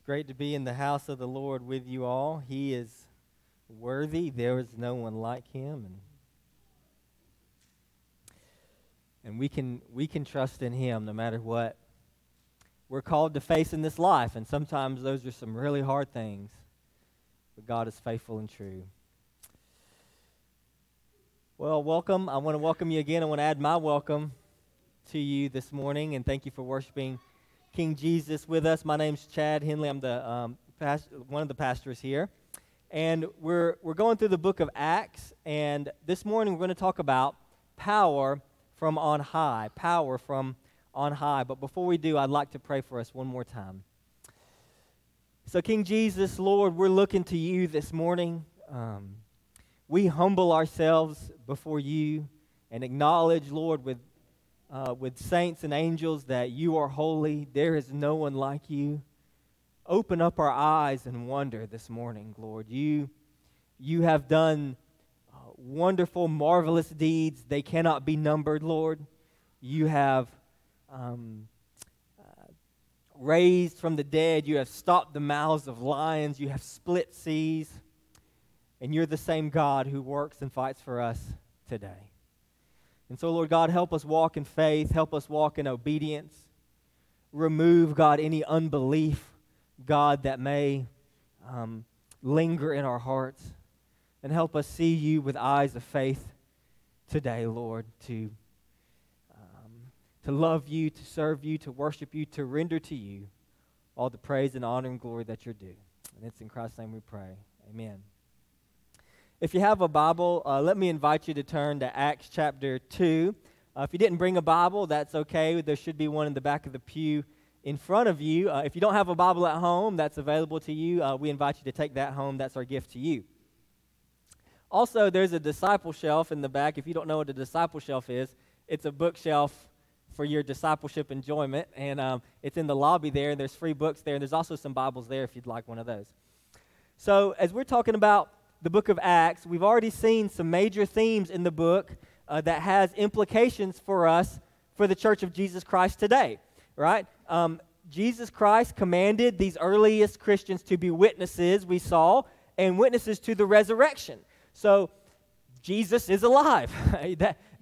It's great to be in the house of the Lord with you all. He is worthy. There is no one like him. And we can trust in him no matter what we're called to face in this life. And sometimes those are some really hard things. But God is faithful and true. Well, welcome. I want to welcome you again. I want to add my welcome to you this morning. And thank you for worshiping King Jesus with us. My name's Chad Hendley. I'm the one of the pastors here. And we're going through the book of Acts. And this morning we're going to talk about power from on high. Power from on high. But before we do, I'd like to pray for us one more time. So King Jesus, Lord, we're looking to you this morning. We humble ourselves before you and acknowledge, Lord, with saints and angels that you are holy. There is no one like you. Open up our eyes and wonder this morning, Lord. You have done wonderful, marvelous deeds. They cannot be numbered, Lord. You have raised from the dead. You have stopped the mouths of lions. You have split seas. And you're the same God who works and fights for us today. And so, Lord God, help us walk in faith. Help us walk in obedience. Remove, God, any unbelief, God, that may linger in our hearts. And help us see you with eyes of faith today, Lord, to love you, to serve you, to worship you, to render to you all the praise and honor and glory that you're due. And it's in Christ's name we pray. Amen. If you have a Bible, let me invite you to turn to Acts chapter 2. If you didn't bring a Bible, that's okay. There should be one in the back of the pew in front of you. If you don't have a Bible at home, that's available to you. We invite you to take that home. That's our gift to you. Also, there's a disciple shelf in the back. If you don't know what a disciple shelf is, it's a bookshelf for your discipleship enjoyment. And it's in the lobby there. There's free books there. And there's also some Bibles there if you'd like one of those. So as we're talking about the book of Acts, we've already seen some major themes in the book that has implications for us for the Church of Jesus Christ today, right? Jesus Christ commanded these earliest Christians to be witnesses, we saw, and witnesses to the resurrection. So Jesus is alive.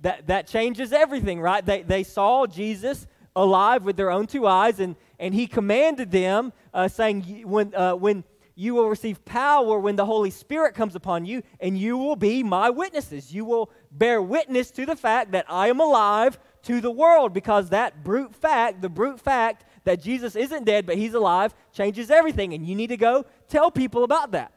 that changes everything, right? They saw Jesus alive with their own two eyes, and he commanded them, saying, when you will receive power when the Holy Spirit comes upon you, and you will be my witnesses. You will bear witness to the fact that I am alive to the world, because that brute fact, the brute fact that Jesus isn't dead but he's alive, changes everything, and you need to go tell people about that.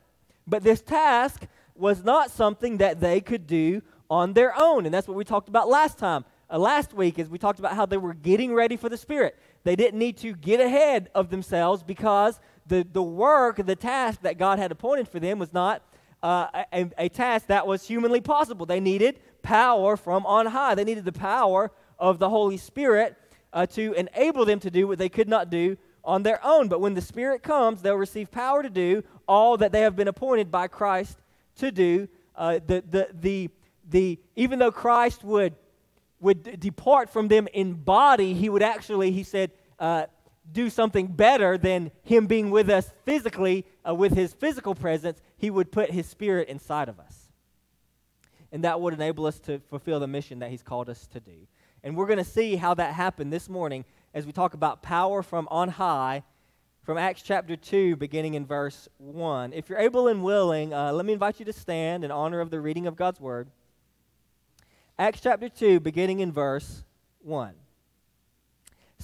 But this task was not something that they could do on their own, and that's what we talked about last week, as we talked about how they were getting ready for the Spirit. They didn't need to get ahead of themselves because the work, the task that God had appointed for them was not a task that was humanly possible. They needed power from on high. They needed the power of the Holy Spirit to enable them to do what they could not do on their own. But when the Spirit comes, they'll receive power to do all that they have been appointed by Christ to do. Even though Christ would depart from them in body, he would actually, he said, do something better than him being with us physically, with his physical presence. He would put his Spirit inside of us. And that would enable us to fulfill the mission that he's called us to do. And we're going to see how that happened this morning as we talk about power from on high from Acts chapter 2, beginning in verse 1. If you're able and willing, let me invite you to stand in honor of the reading of God's word. Acts chapter 2, beginning in verse 1. It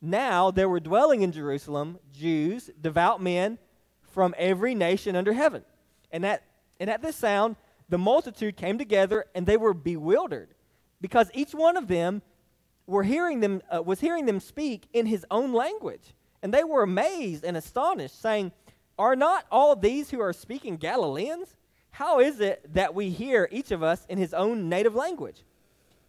Now there were dwelling in Jerusalem Jews, devout men from every nation under heaven. And at this sound, the multitude came together, and they were bewildered, because each one of them was hearing them speak in his own language. And they were amazed and astonished, saying, Are not all these who are speaking Galileans? How is it that we hear each of us in his own native language?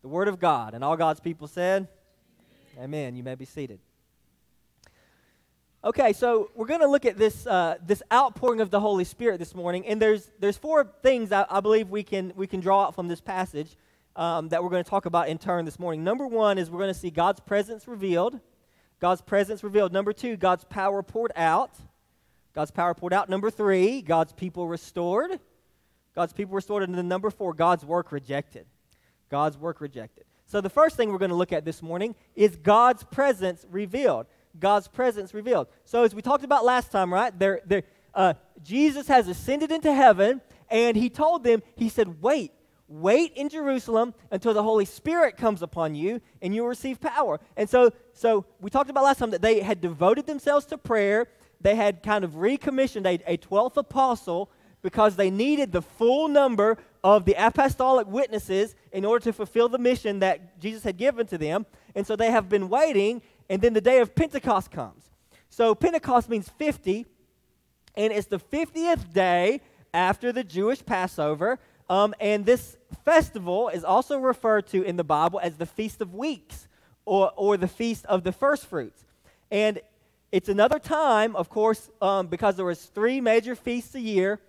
The word of God. And all God's people said, amen. Amen. You may be seated. Okay, so we're going to look at this this outpouring of the Holy Spirit this morning. And there's four things I believe we can draw out from this passage that we're going to talk about in turn this morning. Number one is we're going to see God's presence revealed. God's presence revealed. Number two, God's power poured out. God's power poured out. Number three, God's people restored. God's people restored. And then number four, God's work rejected. God's work rejected. So the first thing we're going to look at this morning is God's presence revealed. God's presence revealed. So as we talked about last time, right, Jesus has ascended into heaven, and he told them, he said, wait in Jerusalem until the Holy Spirit comes upon you, and you'll receive power. And so we talked about last time that they had devoted themselves to prayer. They had kind of recommissioned a 12th apostle because they needed the full number of the apostolic witnesses in order to fulfill the mission that Jesus had given to them. And so they have been waiting, and then the day of Pentecost comes. So Pentecost means 50, and it's the 50th day after the Jewish Passover. And this festival is also referred to in the Bible as the Feast of Weeks or the Feast of the First Fruits. And it's another time, of course, because there was three major feasts a year,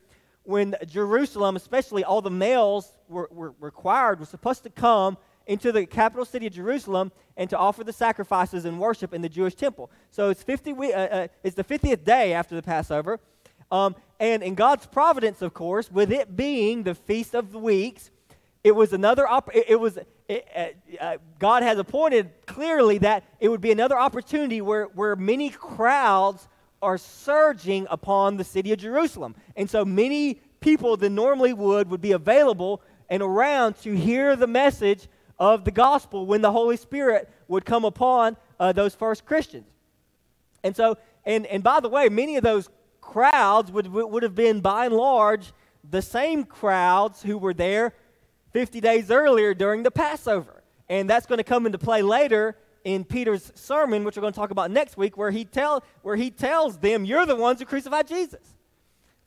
when Jerusalem, especially all the males, were supposed to come into the capital city of Jerusalem and to offer the sacrifices and worship in the Jewish temple. So it's the 50th day after the Passover. And in God's providence, of course, with it being the Feast of the Weeks, it was another God has appointed clearly that it would be another opportunity where many crowds are surging upon the city of Jerusalem. And so many people than normally would be available and around to hear the message of the gospel when the Holy Spirit would come upon those first Christians. And so, and by the way, many of those crowds would have been by and large the same crowds who were there 50 days earlier during the Passover. And that's going to come into play later in Peter's sermon, which we're going to talk about next week, where he tells them, you're the ones who crucified Jesus.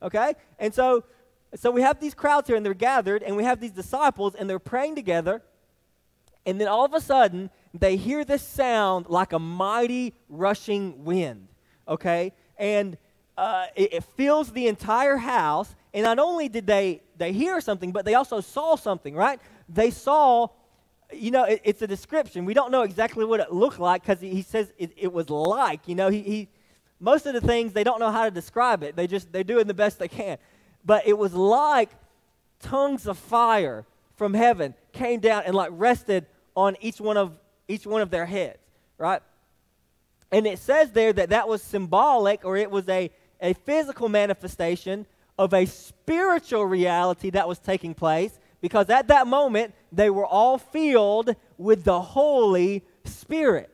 Okay? And so we have these crowds here, and they're gathered, and we have these disciples, and they're praying together. And then all of a sudden, they hear this sound like a mighty rushing wind. Okay? And it fills the entire house. And not only did they hear something, but they also saw something, right? They saw, you know, it's a description. We don't know exactly what it looked like because he says it was like, you know, he most of the things, they don't know how to describe it. They're doing the best they can. But it was like tongues of fire from heaven came down and like rested on each one of their heads, right? And it says there that was symbolic, or it was a physical manifestation of a spiritual reality that was taking place, because at that moment they were all filled with the Holy Spirit.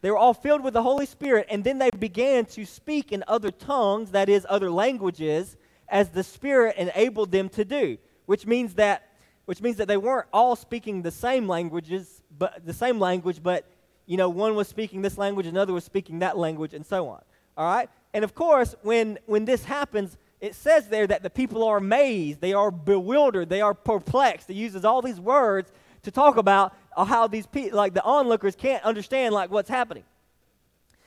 They were all filled with the Holy Spirit, and then they began to speak in other tongues, that is, other languages, as the Spirit enabled them to do, which means that they weren't all speaking the same language, but you know, one was speaking this language, another was speaking that language, and so on. All right? And of course, when this happens, it says there that the people are amazed, they are bewildered, they are perplexed. It uses all these words to talk about how these people, like the onlookers, can't understand like what's happening.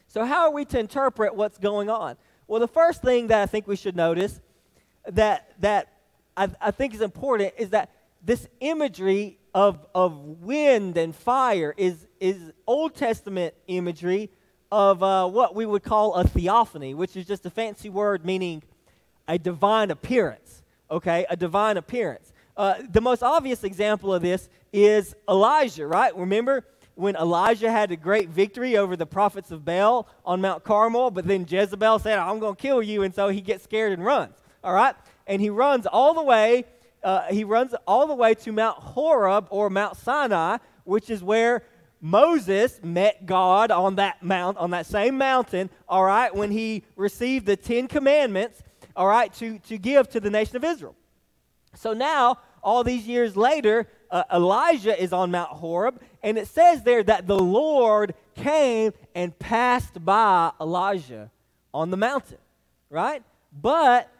So how are we to interpret what's going on? Well, the first thing that I think we should notice that I think is important is that this imagery of wind and fire is Old Testament imagery of what we would call a theophany, which is just a fancy word meaning a divine appearance, okay? A divine appearance. The most obvious example of this is Elijah, right? Remember when Elijah had a great victory over the prophets of Baal on Mount Carmel, but then Jezebel said, I'm going to kill you, and so he gets scared and runs. all right? And he runs all the way. To Mount Horeb or Mount Sinai, which is where Moses met God on that mount, on that same mountain, all right, when he received the Ten Commandments, all right, to give to the nation of Israel. So now, all these years later, Elijah is on Mount Horeb, and it says there that the Lord came and passed by Elijah on the mountain, right? But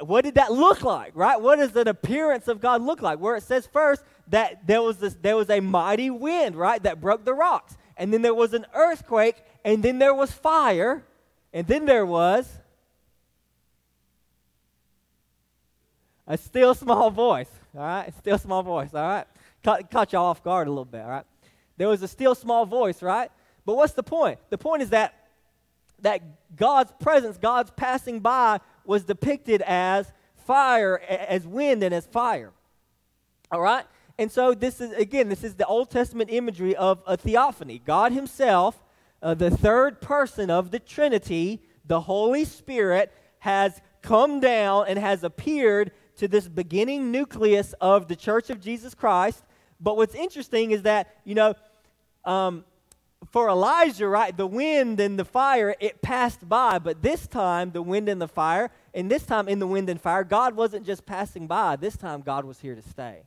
what did that look like, right? What does an appearance of God look like? Where it says first that there was a mighty wind, right, that broke the rocks. And then there was an earthquake, and then there was fire, and then there was a still small voice, all right? Still small voice, all right? Caught y'all off guard a little bit, all right? There was a still small voice, right? But what's the point? The point is that God's presence, God's passing by, was depicted as fire, as wind, and as fire. All right? And so this is the Old Testament imagery of a theophany. God himself, the third person of the Trinity, the Holy Spirit, has come down and has appeared to this beginning nucleus of the Church of Jesus Christ. But what's interesting is that, you know, for Elijah, right, the wind and the fire, it passed by. But this time, God wasn't just passing by. This time, God was here to stay.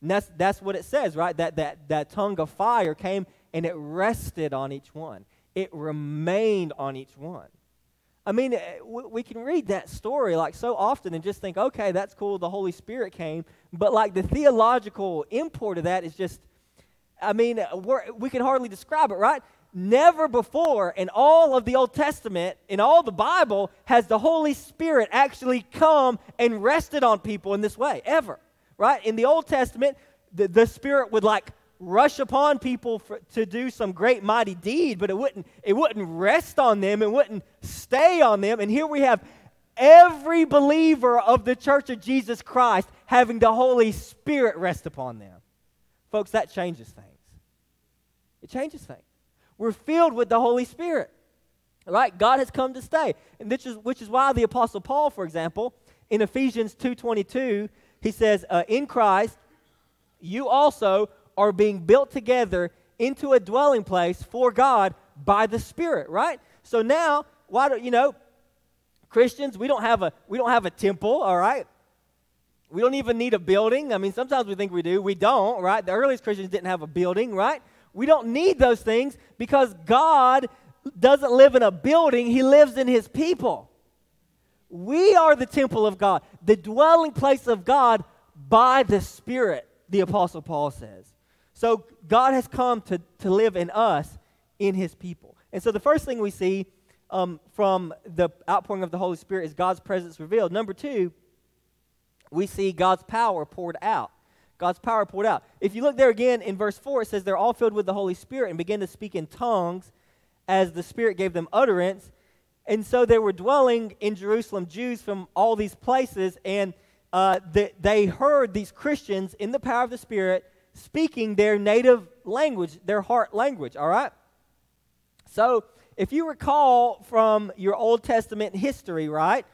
And that's what it says, right? That tongue of fire came and it rested on each one. It remained on each one. I mean, we can read that story like so often and just think, okay, that's cool, the Holy Spirit came. But like the theological import of that is just, I mean, we can hardly describe it, right? Never before in all of the Old Testament, in all the Bible, has the Holy Spirit actually come and rested on people in this way, ever, right? In the Old Testament, the Spirit would like rush upon people to do some great mighty deed, but it wouldn't rest on them, it wouldn't stay on them. And here we have every believer of the Church of Jesus Christ having the Holy Spirit rest upon them. Folks, that changes things. It changes things. We're filled with the Holy Spirit, right? God has come to stay. And which is why the Apostle Paul, for example, in Ephesians 2:22, he says, in Christ, you also are being built together into a dwelling place for God by the Spirit, right? So now, Christians, we don't have a temple, all right? We don't even need a building. I mean, sometimes we think we do. We don't, right? The earliest Christians didn't have a building, right? We don't need those things because God doesn't live in a building. He lives in his people. We are the temple of God, the dwelling place of God by the Spirit, the Apostle Paul says. So God has come to live in us, in his people. And so the first thing we see from the outpouring of the Holy Spirit is God's presence revealed. Number two, we see God's power poured out. God's power poured out. If you look there again in verse 4, it says they're all filled with the Holy Spirit and began to speak in tongues as the Spirit gave them utterance. And so they were dwelling in Jerusalem, Jews from all these places, and they heard these Christians in the power of the Spirit speaking their native language, their heart language, all right? So if you recall from your Old Testament history, right,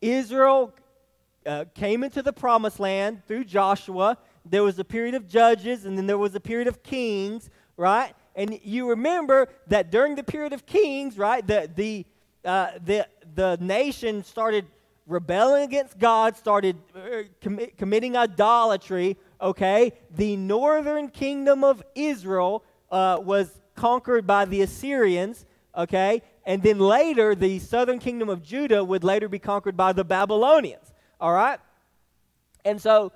Israel came into the promised land through Joshua. There was a period of judges, and then there was a period of kings, right? And you remember that during the period of kings, right, the nation started rebelling against God, started committing idolatry, okay? The northern kingdom of Israel was conquered by the Assyrians, okay? And then later, the southern kingdom of Judah would later be conquered by the Babylonians. All right? And so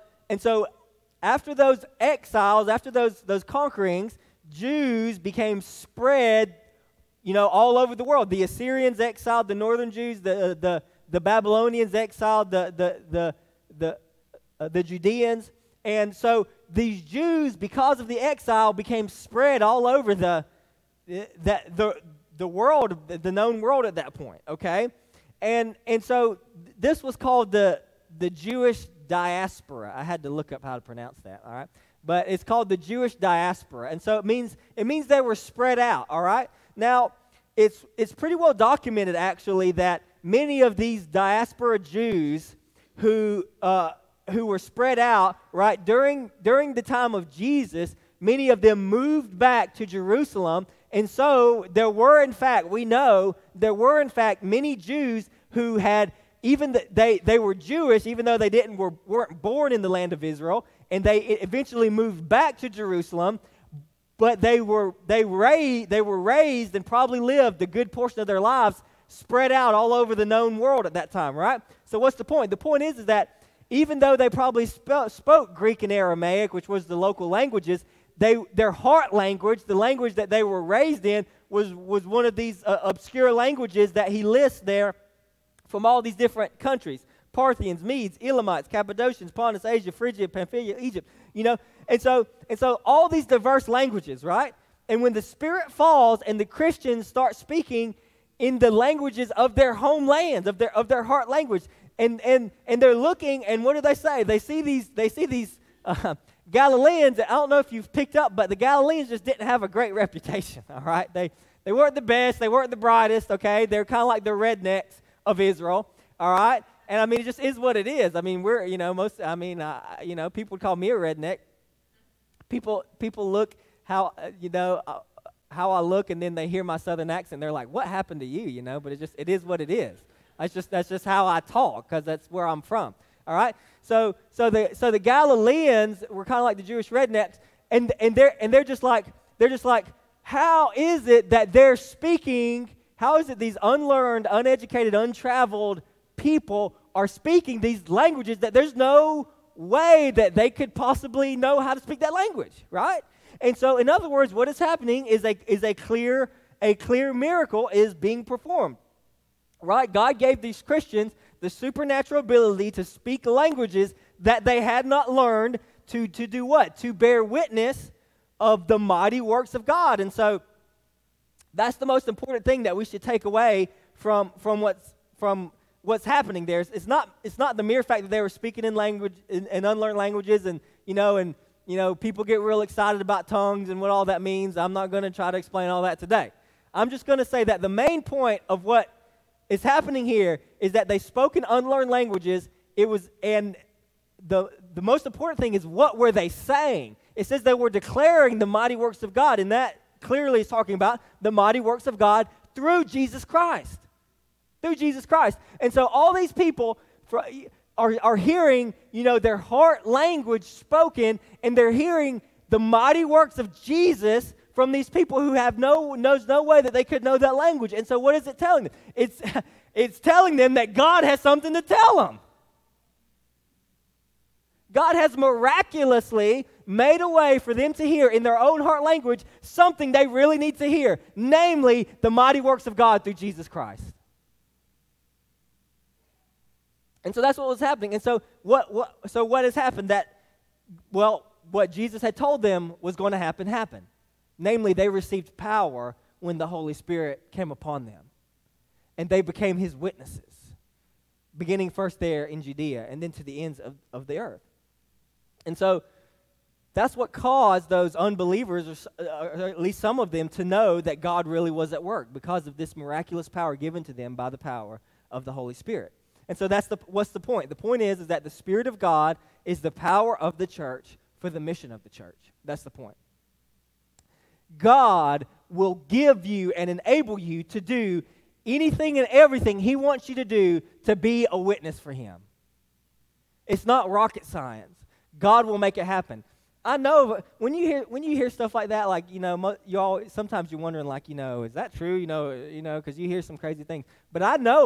after those exiles, after those conquerings, Jews became spread, all over the world. The Assyrians exiled the northern Jews, the Babylonians exiled the Judeans. And so these Jews, because of the exile, became spread all over the world, the known world at that point, okay? And so this was called the Jewish diaspora. I had to look up how to pronounce that, all right? But it's called the Jewish diaspora. And so it means they were spread out, all right? Now, it's pretty well documented, actually, that many of these diaspora Jews who were spread out, right, during the time of Jesus, many of them moved back to Jerusalem. And so there were, in fact, we know, there were, in fact, many Jews who had, even they were Jewish, even though they weren't born in the land of Israel, and they eventually moved back to Jerusalem, but they were raised and probably lived a good portion of their lives spread out all over the known world at that time, right? So what's the point? The point is that even though they probably spoke Greek and Aramaic, which was the local languages, their heart language, the language that they were raised in, was one of these obscure languages that he lists there from all these different countries. Parthians, Medes, Elamites, Cappadocians, Pontus, Asia, Phrygia, Pamphylia, Egypt, you know. And so all these diverse languages, right? And when the Spirit falls and the Christians start speaking in the languages of their homelands, of their heart language, and they're looking, and what do they say? They see these Galileans. I don't know if you've picked up, but the Galileans just didn't have a great reputation, all right? They weren't the best, they weren't the brightest, okay? They're kind of like the rednecks of Israel, all right? And I mean, it just is what it is. I mean, people would call me a redneck. People look how I look, and then they hear my southern accent. They're like, "What happened to you?" You know, but it is what it is. That's just how I talk, because that's where I'm from. All right. So the Galileans were kind of like the Jewish rednecks, and they're just like, how is it that they're speaking? How is it these unlearned, uneducated, untraveled people are speaking these languages that there's no way that they could possibly know how to speak that language, right? And so, in other words, what is happening is a clear miracle is being performed, right? God gave these Christians the supernatural ability to speak languages that they had not learned to do what? To bear witness of the mighty works of God. And so, that's the most important thing that we should take away from what's happening there. It's not the mere fact that they were speaking in language in unlearned languages, and people get real excited about tongues and what all that means. I'm not going to try to explain all that today. I'm just going to say that the main point of what is happening here is that they spoke in unlearned languages. The most important thing is, what were they saying? It says they were declaring the mighty works of God, and that clearly is talking about the mighty works of God through Jesus Christ. Through Jesus Christ. And so all these people are hearing, their heart language spoken, and they're hearing the mighty works of Jesus from these people who have no way that they could know that language. And so what is it telling them? It's telling them that God has something to tell them. God has miraculously made a way for them to hear in their own heart language something they really need to hear, namely the mighty works of God through Jesus Christ. And so that's what was happening. And so what has happened? What Jesus had told them was going to happen. Namely, they received power when the Holy Spirit came upon them. And they became his witnesses, beginning first there in Judea and then to the ends of the earth. And so that's what caused those unbelievers, or at least some of them, to know that God really was at work because of this miraculous power given to them by the power of the Holy Spirit. And so what's the point? The point is that the Spirit of God is the power of the church for the mission of the church. That's the point. God will give you and enable you to do anything and everything he wants you to do to be a witness for him. It's not rocket science. God will make it happen. I know when you hear stuff like that, like, y'all, sometimes you're wondering, like, is that true? Because you hear some crazy things. But I know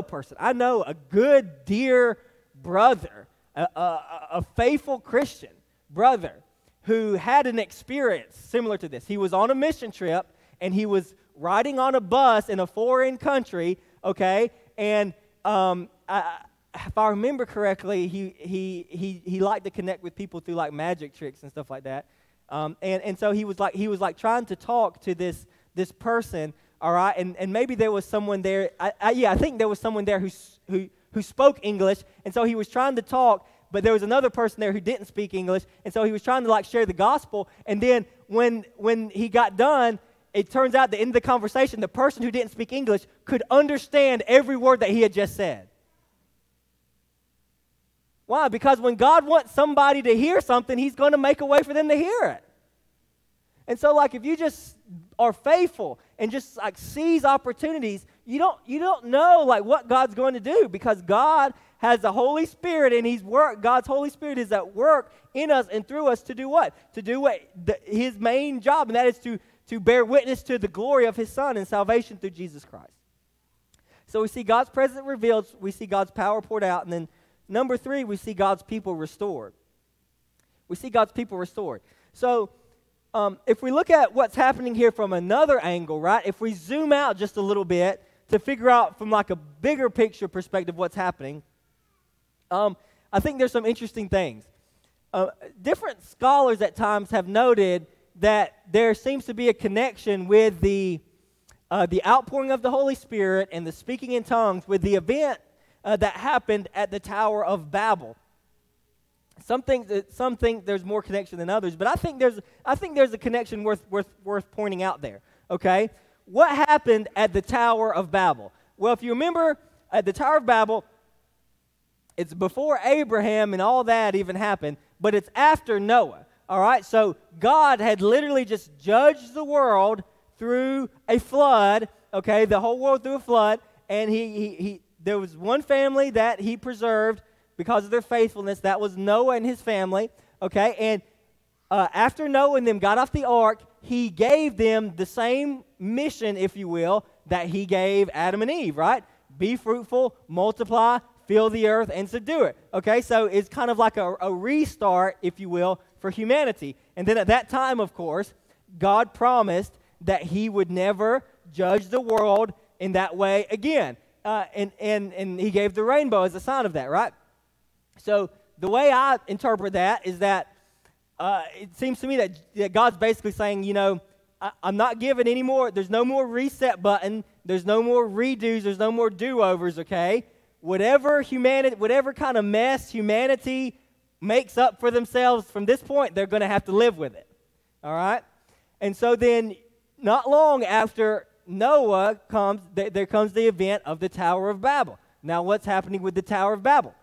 a good, dear brother, a faithful Christian brother who had an experience similar to this. He was on a mission trip, and he was riding on a bus in a foreign country, okay? And if I remember correctly, he liked to connect with people through like magic tricks and stuff like that, and so he was like trying to talk to this person, all right, and maybe there was someone there. I think there was someone there who spoke English, and so he was trying to talk, but there was another person there who didn't speak English, and so he was trying to like share the gospel, and then when he got done, it turns out at the end of the conversation, the person who didn't speak English could understand every word that he had just said. Why? Because when God wants somebody to hear something, he's going to make a way for them to hear it. And so, like, if you just are faithful and just, like, seize opportunities, you don't know, like, what God's going to do, because God has the Holy Spirit, and God's Holy Spirit is at work in us and through us to do what? To do what his main job, and that is to bear witness to the glory of his Son and salvation through Jesus Christ. So we see God's presence revealed, we see God's power poured out, and then number three, we see God's people restored. We see God's people restored. So if we look at what's happening here from another angle, right, if we zoom out just a little bit to figure out from like a bigger picture perspective what's happening, I think there's some interesting things. Different scholars at times have noted that there seems to be a connection with the outpouring of the Holy Spirit and the speaking in tongues with the event that happened at the Tower of Babel. Some think there's more connection than others, but I think there's a connection worth pointing out there. Okay, what happened at the Tower of Babel? Well, if you remember, at the Tower of Babel, it's before Abraham and all that even happened, but it's after Noah. All right, so God had literally just judged the world through a flood, okay, the whole world through a flood, and there was one family that he preserved because of their faithfulness. That was Noah and his family, okay, and after Noah and them got off the ark, he gave them the same mission, if you will, that he gave Adam and Eve, right? Be fruitful, multiply, fill the earth, and subdue it. Okay, so it's kind of like a restart, if you will, for humanity. And then at that time, of course, God promised that he would never judge the world in that way again. And he gave the rainbow as a sign of that, right? So the way I interpret that is that it seems to me that God's basically saying, you know, I'm not giving any more. There's no more reset button. There's no more redos. There's no more do-overs, okay? Whatever kind of mess humanity makes up for themselves from this point, they're going to have to live with it, all right? And so then not long after Noah comes, there comes the event of the Tower of Babel. Now what's happening with the Tower of Babel?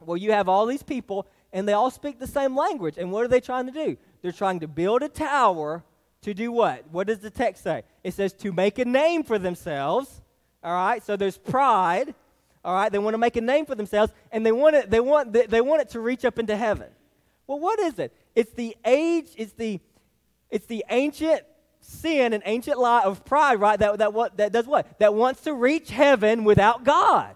Well, you have all these people, and they all speak the same language. And what are they trying to do? They're trying to build a tower to do what? What does the text say? It says to make a name for themselves, all right? So there's pride. All right, they want to make a name for themselves, and they want it to reach up into heaven. Well, what is it? It's the age, it's the ancient sin and ancient lie of pride, right? That does what? That wants to reach heaven without God.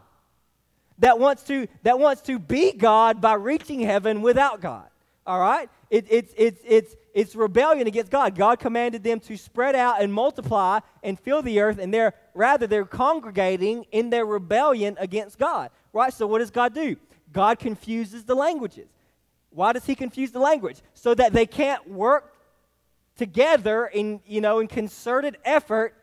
That wants to be God by reaching heaven without God. All right? It's rebellion against God. God commanded them to spread out and multiply and fill the earth, and they're congregating in their rebellion against God, right? So what does God do? God confuses the languages. Why does he confuse the language? So that they can't work together in concerted effort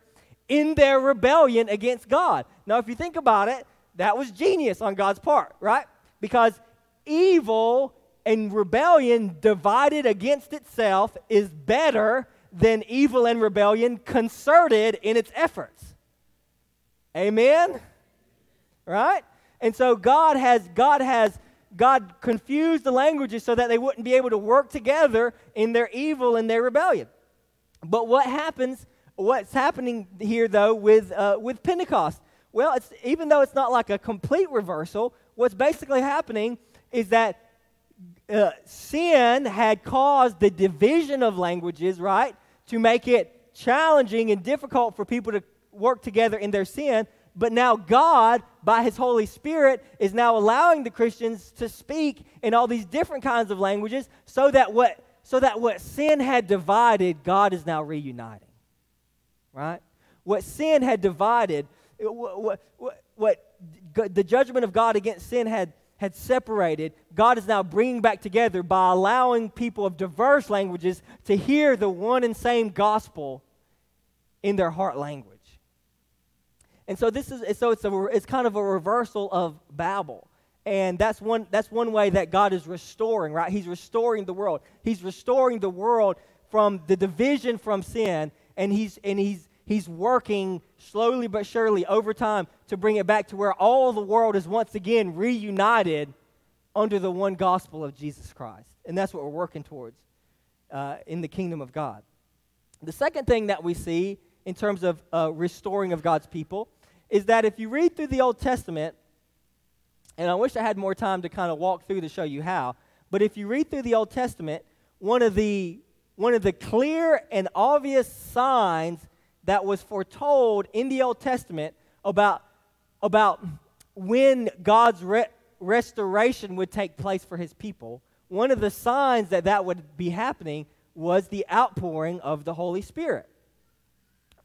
in their rebellion against God. Now, if you think about it, that was genius on God's part, right? Because evil and rebellion divided against itself is better than evil and rebellion concerted in its efforts. Amen? Right? And so God confused the languages so that they wouldn't be able to work together in their evil and their rebellion. But what's happening here, though, with Pentecost? Well, even though it's not like a complete reversal, what's basically happening is that sin had caused the division of languages, right, to make it challenging and difficult for people to work together in their sin. But now God, by his Holy Spirit, is now allowing the Christians to speak in all these different kinds of languages so that what sin had divided, God is now reuniting, right? What sin had divided, what the judgment of God against sin had separated, God is now bringing back together by allowing people of diverse languages to hear the one and same gospel in their heart language. And so it's kind of a reversal of Babel, and that's one way that God is restoring, right? He's restoring the world. He's restoring the world from the division from sin and he's working slowly but surely over time to bring it back to where all the world is once again reunited under the one gospel of Jesus Christ. And that's what we're working towards in the kingdom of God. The second thing that we see in terms of restoring of God's people is that if you read through the Old Testament, and I wish I had more time to kind of walk through to show you how, but if you read through the Old Testament, one of the clear and obvious signs that was foretold in the Old Testament about when God's restoration would take place for his people, one of the signs that would be happening was the outpouring of the Holy Spirit.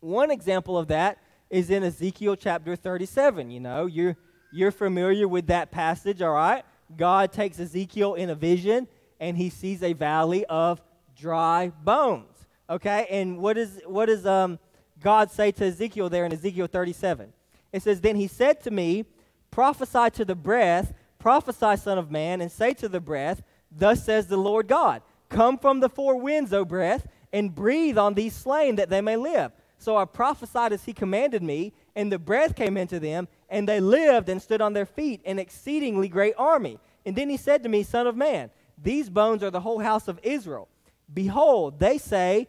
One example of that is in Ezekiel chapter 37. You know, you're familiar with that passage, all right? God takes Ezekiel in a vision, and he sees a valley of dry bones, okay? And what does God say to Ezekiel there in Ezekiel 37? It says, "Then he said to me, prophesy to the breath, prophesy, son of man, and say to the breath, thus says the Lord God, come from the four winds, O breath, and breathe on these slain that they may live. So I prophesied as he commanded me, and the breath came into them, and they lived and stood on their feet, an exceedingly great army. And then he said to me, son of man, these bones are the whole house of Israel. Behold, they say,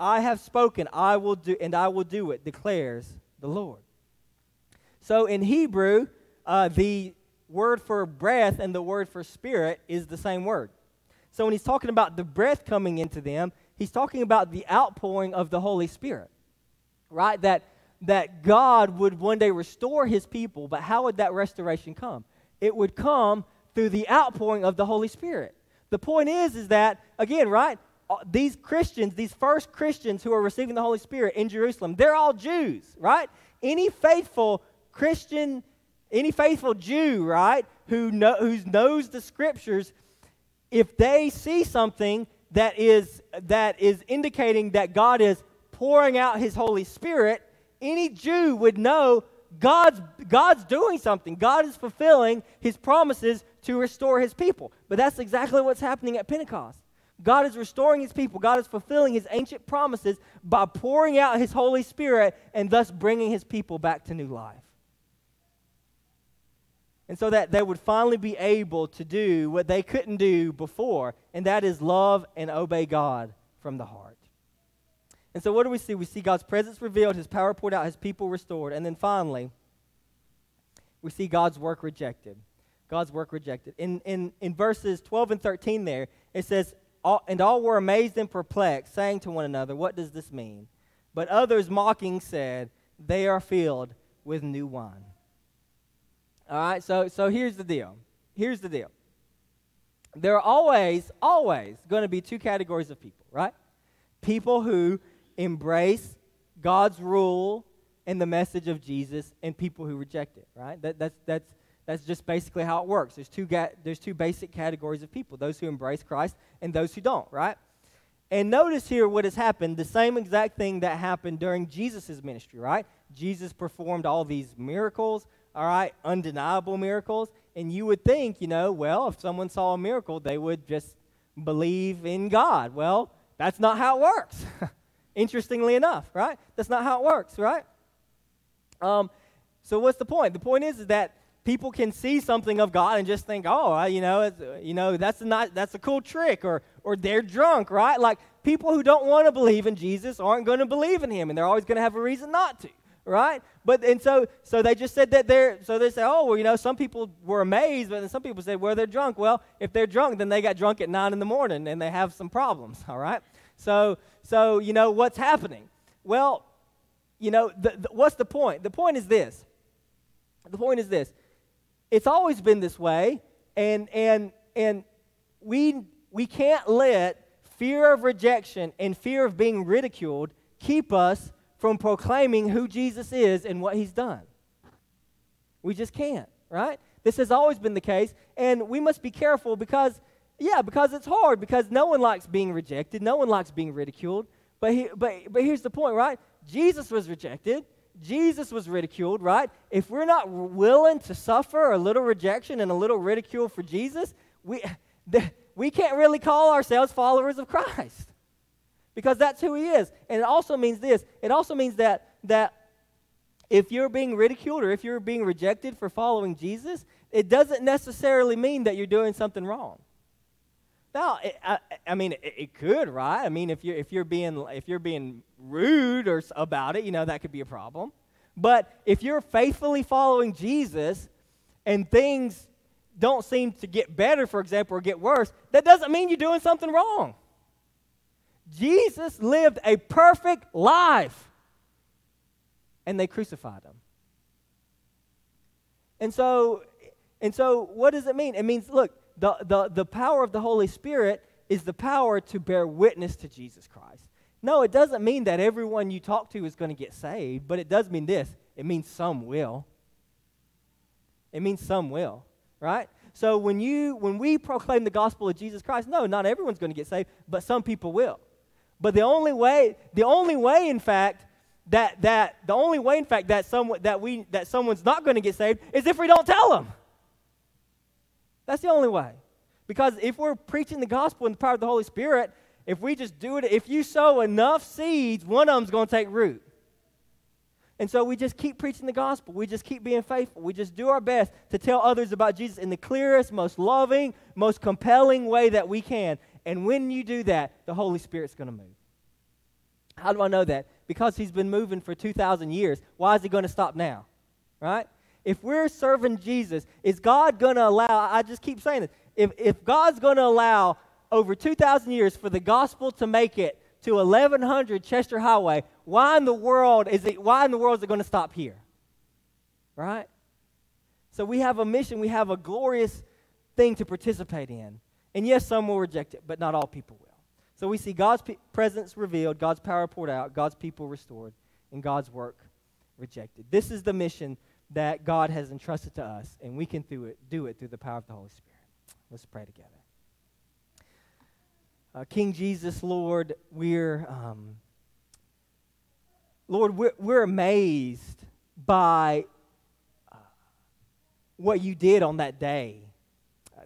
I have spoken, I will do it, declares the Lord." So in Hebrew, the word for breath and the word for spirit is the same word. So when he's talking about the breath coming into them, he's talking about the outpouring of the Holy Spirit, right? That God would one day restore his people, but how would that restoration come? It would come through the outpouring of the Holy Spirit. The point is that, again, right, these Christians, these first Christians who are receiving the Holy Spirit in Jerusalem, they're all Jews, right? Any faithful Christian, any faithful Jew, right, who knows the Scriptures, if they see something that is indicating that God is pouring out his Holy Spirit, any Jew would know God's doing something. God is fulfilling his promises to restore his people. But that's exactly what's happening at Pentecost. God is restoring his people. God is fulfilling his ancient promises by pouring out his Holy Spirit and thus bringing his people back to new life. And so that they would finally be able to do what they couldn't do before, and that is love and obey God from the heart. And so what do we see? We see God's presence revealed, his power poured out, his people restored. And then finally, we see God's work rejected. God's work rejected. In verses 12 and 13 there, it says, And all were amazed and perplexed, saying to one another, what does this mean? But others mocking said, they are filled with new wine. All right, so here's the deal. Here's the deal. There are always going to be two categories of people, right? People who embrace God's rule and the message of Jesus, and people who reject it, right? That's just basically how it works. There's two basic categories of people, those who embrace Christ and those who don't, right? And notice here what has happened, the same exact thing that happened during Jesus' ministry, right? Jesus performed all these miracles, all right, undeniable miracles, and you would think, you know, well, if someone saw a miracle, they would just believe in God. Well, that's not how it works. Interestingly enough, right? That's not how it works, right? So what's the point? The point is that people can see something of God and just think, oh, that's a cool trick, or they're drunk, right? Like, people who don't want to believe in Jesus aren't going to believe in him, and they're always going to have a reason not to, right? But and so they just said that they say, oh, well, you know, some people were amazed, but then some people said, well, they're drunk. Well, if they're drunk, then they got drunk at 9 a.m, and they have some problems, all right? So you know, what's happening? Well, you know, what's the point? The point is this. It's always been this way, and we can't let fear of rejection and fear of being ridiculed keep us from proclaiming who Jesus is and what he's done. We just can't, right? This has always been the case, and we must be careful because it's hard, because no one likes being rejected, no one likes being ridiculed, but here's the point, right? Jesus was rejected, Jesus was ridiculed, right? If we're not willing to suffer a little rejection and a little ridicule for Jesus, we can't really call ourselves followers of Christ, because that's who he is. And it also means this. It also means that if you're being ridiculed or if you're being rejected for following Jesus, it doesn't necessarily mean that you're doing something wrong. Now, it could, right? I mean, if you're being rude or about it, that could be a problem. But if you're faithfully following Jesus and things don't seem to get better, for example, or get worse, that doesn't mean you're doing something wrong. Jesus lived a perfect life, and they crucified him. And so, what does it mean? It means, look. The power of the Holy Spirit is the power to bear witness to Jesus Christ. No, it doesn't mean that everyone you talk to is going to get saved, but it does mean this. It means some will. It means some will, right? So when we proclaim the gospel of Jesus Christ, no, not everyone's going to get saved, but some people will. But the only way in fact that someone's not going to get saved is if we don't tell them. That's the only way. Because if we're preaching the gospel in the power of the Holy Spirit, if we just do it, if you sow enough seeds, one of them's going to take root. And so we just keep preaching the gospel. We just keep being faithful. We just do our best to tell others about Jesus in the clearest, most loving, most compelling way that we can. And when you do that, the Holy Spirit's going to move. How do I know that? Because he's been moving for 2,000 years. Why is he going to stop now? Right? If we're serving Jesus, is God going to allow, I just keep saying this, if God's going to allow over 2,000 years for the gospel to make it to 1100 Chester Highway, why in the world is it going to stop here? Right? So we have a mission, we have a glorious thing to participate in. And yes, some will reject it, but not all people will. So we see God's presence revealed, God's power poured out, God's people restored, and God's work rejected. This is the mission that God has entrusted to us, and we can do it through the power of the Holy Spirit. Let's pray together. King Jesus, Lord, we're amazed by what you did on that day,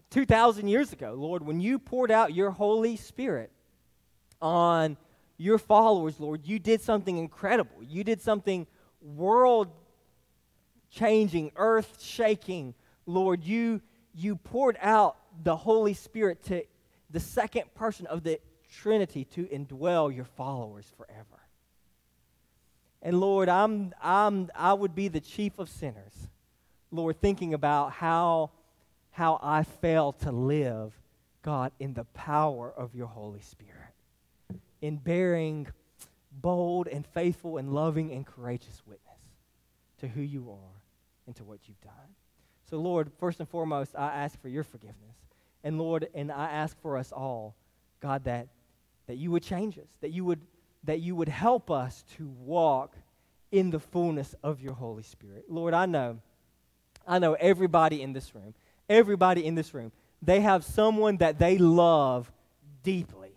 2,000 years ago, Lord, when you poured out your Holy Spirit on your followers, Lord. You did something incredible. You did something world-changing, earth-shaking, Lord. You poured out the Holy Spirit, to the second person of the Trinity, to indwell your followers forever. And Lord, I would be the chief of sinners, Lord, thinking about how I fail to live, God, in the power of your Holy Spirit, in bearing bold and faithful and loving and courageous witness to who you are and to what you've done. So, Lord, first and foremost, I ask for your forgiveness. And, Lord, I ask for us all, God, that you would change us, that you would help us to walk in the fullness of your Holy Spirit. Lord, I know everybody in this room, they have someone that they love deeply,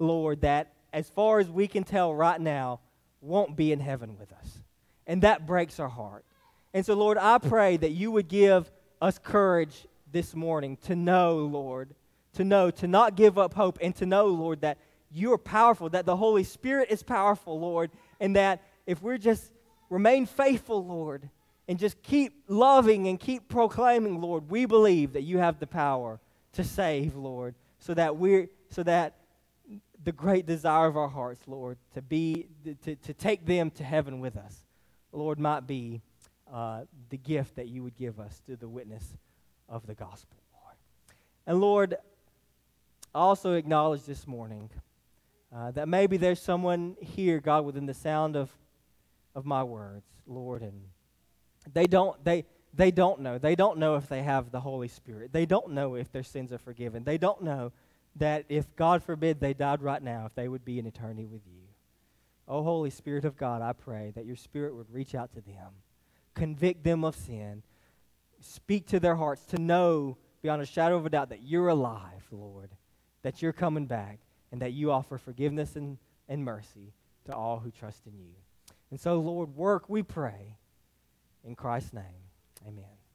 Lord, that as far as we can tell right now, won't be in heaven with us. And that breaks our heart. And so, Lord, I pray that you would give us courage this morning to know, Lord, to not give up hope, and to know, Lord, that you are powerful, that the Holy Spirit is powerful, Lord, and that if we just remain faithful, Lord, and just keep loving and keep proclaiming, Lord, we believe that you have the power to save, Lord, so that the great desire of our hearts, Lord, to take them to heaven with us, Lord, might be the gift that you would give us through the witness of the gospel, Lord. And Lord, I also acknowledge this morning that maybe there's someone here, God, within the sound of my words, Lord, and they don't know. They don't know if they have the Holy Spirit. They don't know if their sins are forgiven. They don't know that if, God forbid, they died right now, if they would be in eternity with you. Oh, Holy Spirit of God, I pray that your Spirit would reach out to them, convict them of sin, speak to their hearts to know beyond a shadow of a doubt that you're alive, Lord, that you're coming back, and that you offer forgiveness and mercy to all who trust in you. And so, Lord, work, we pray, in Christ's name. Amen.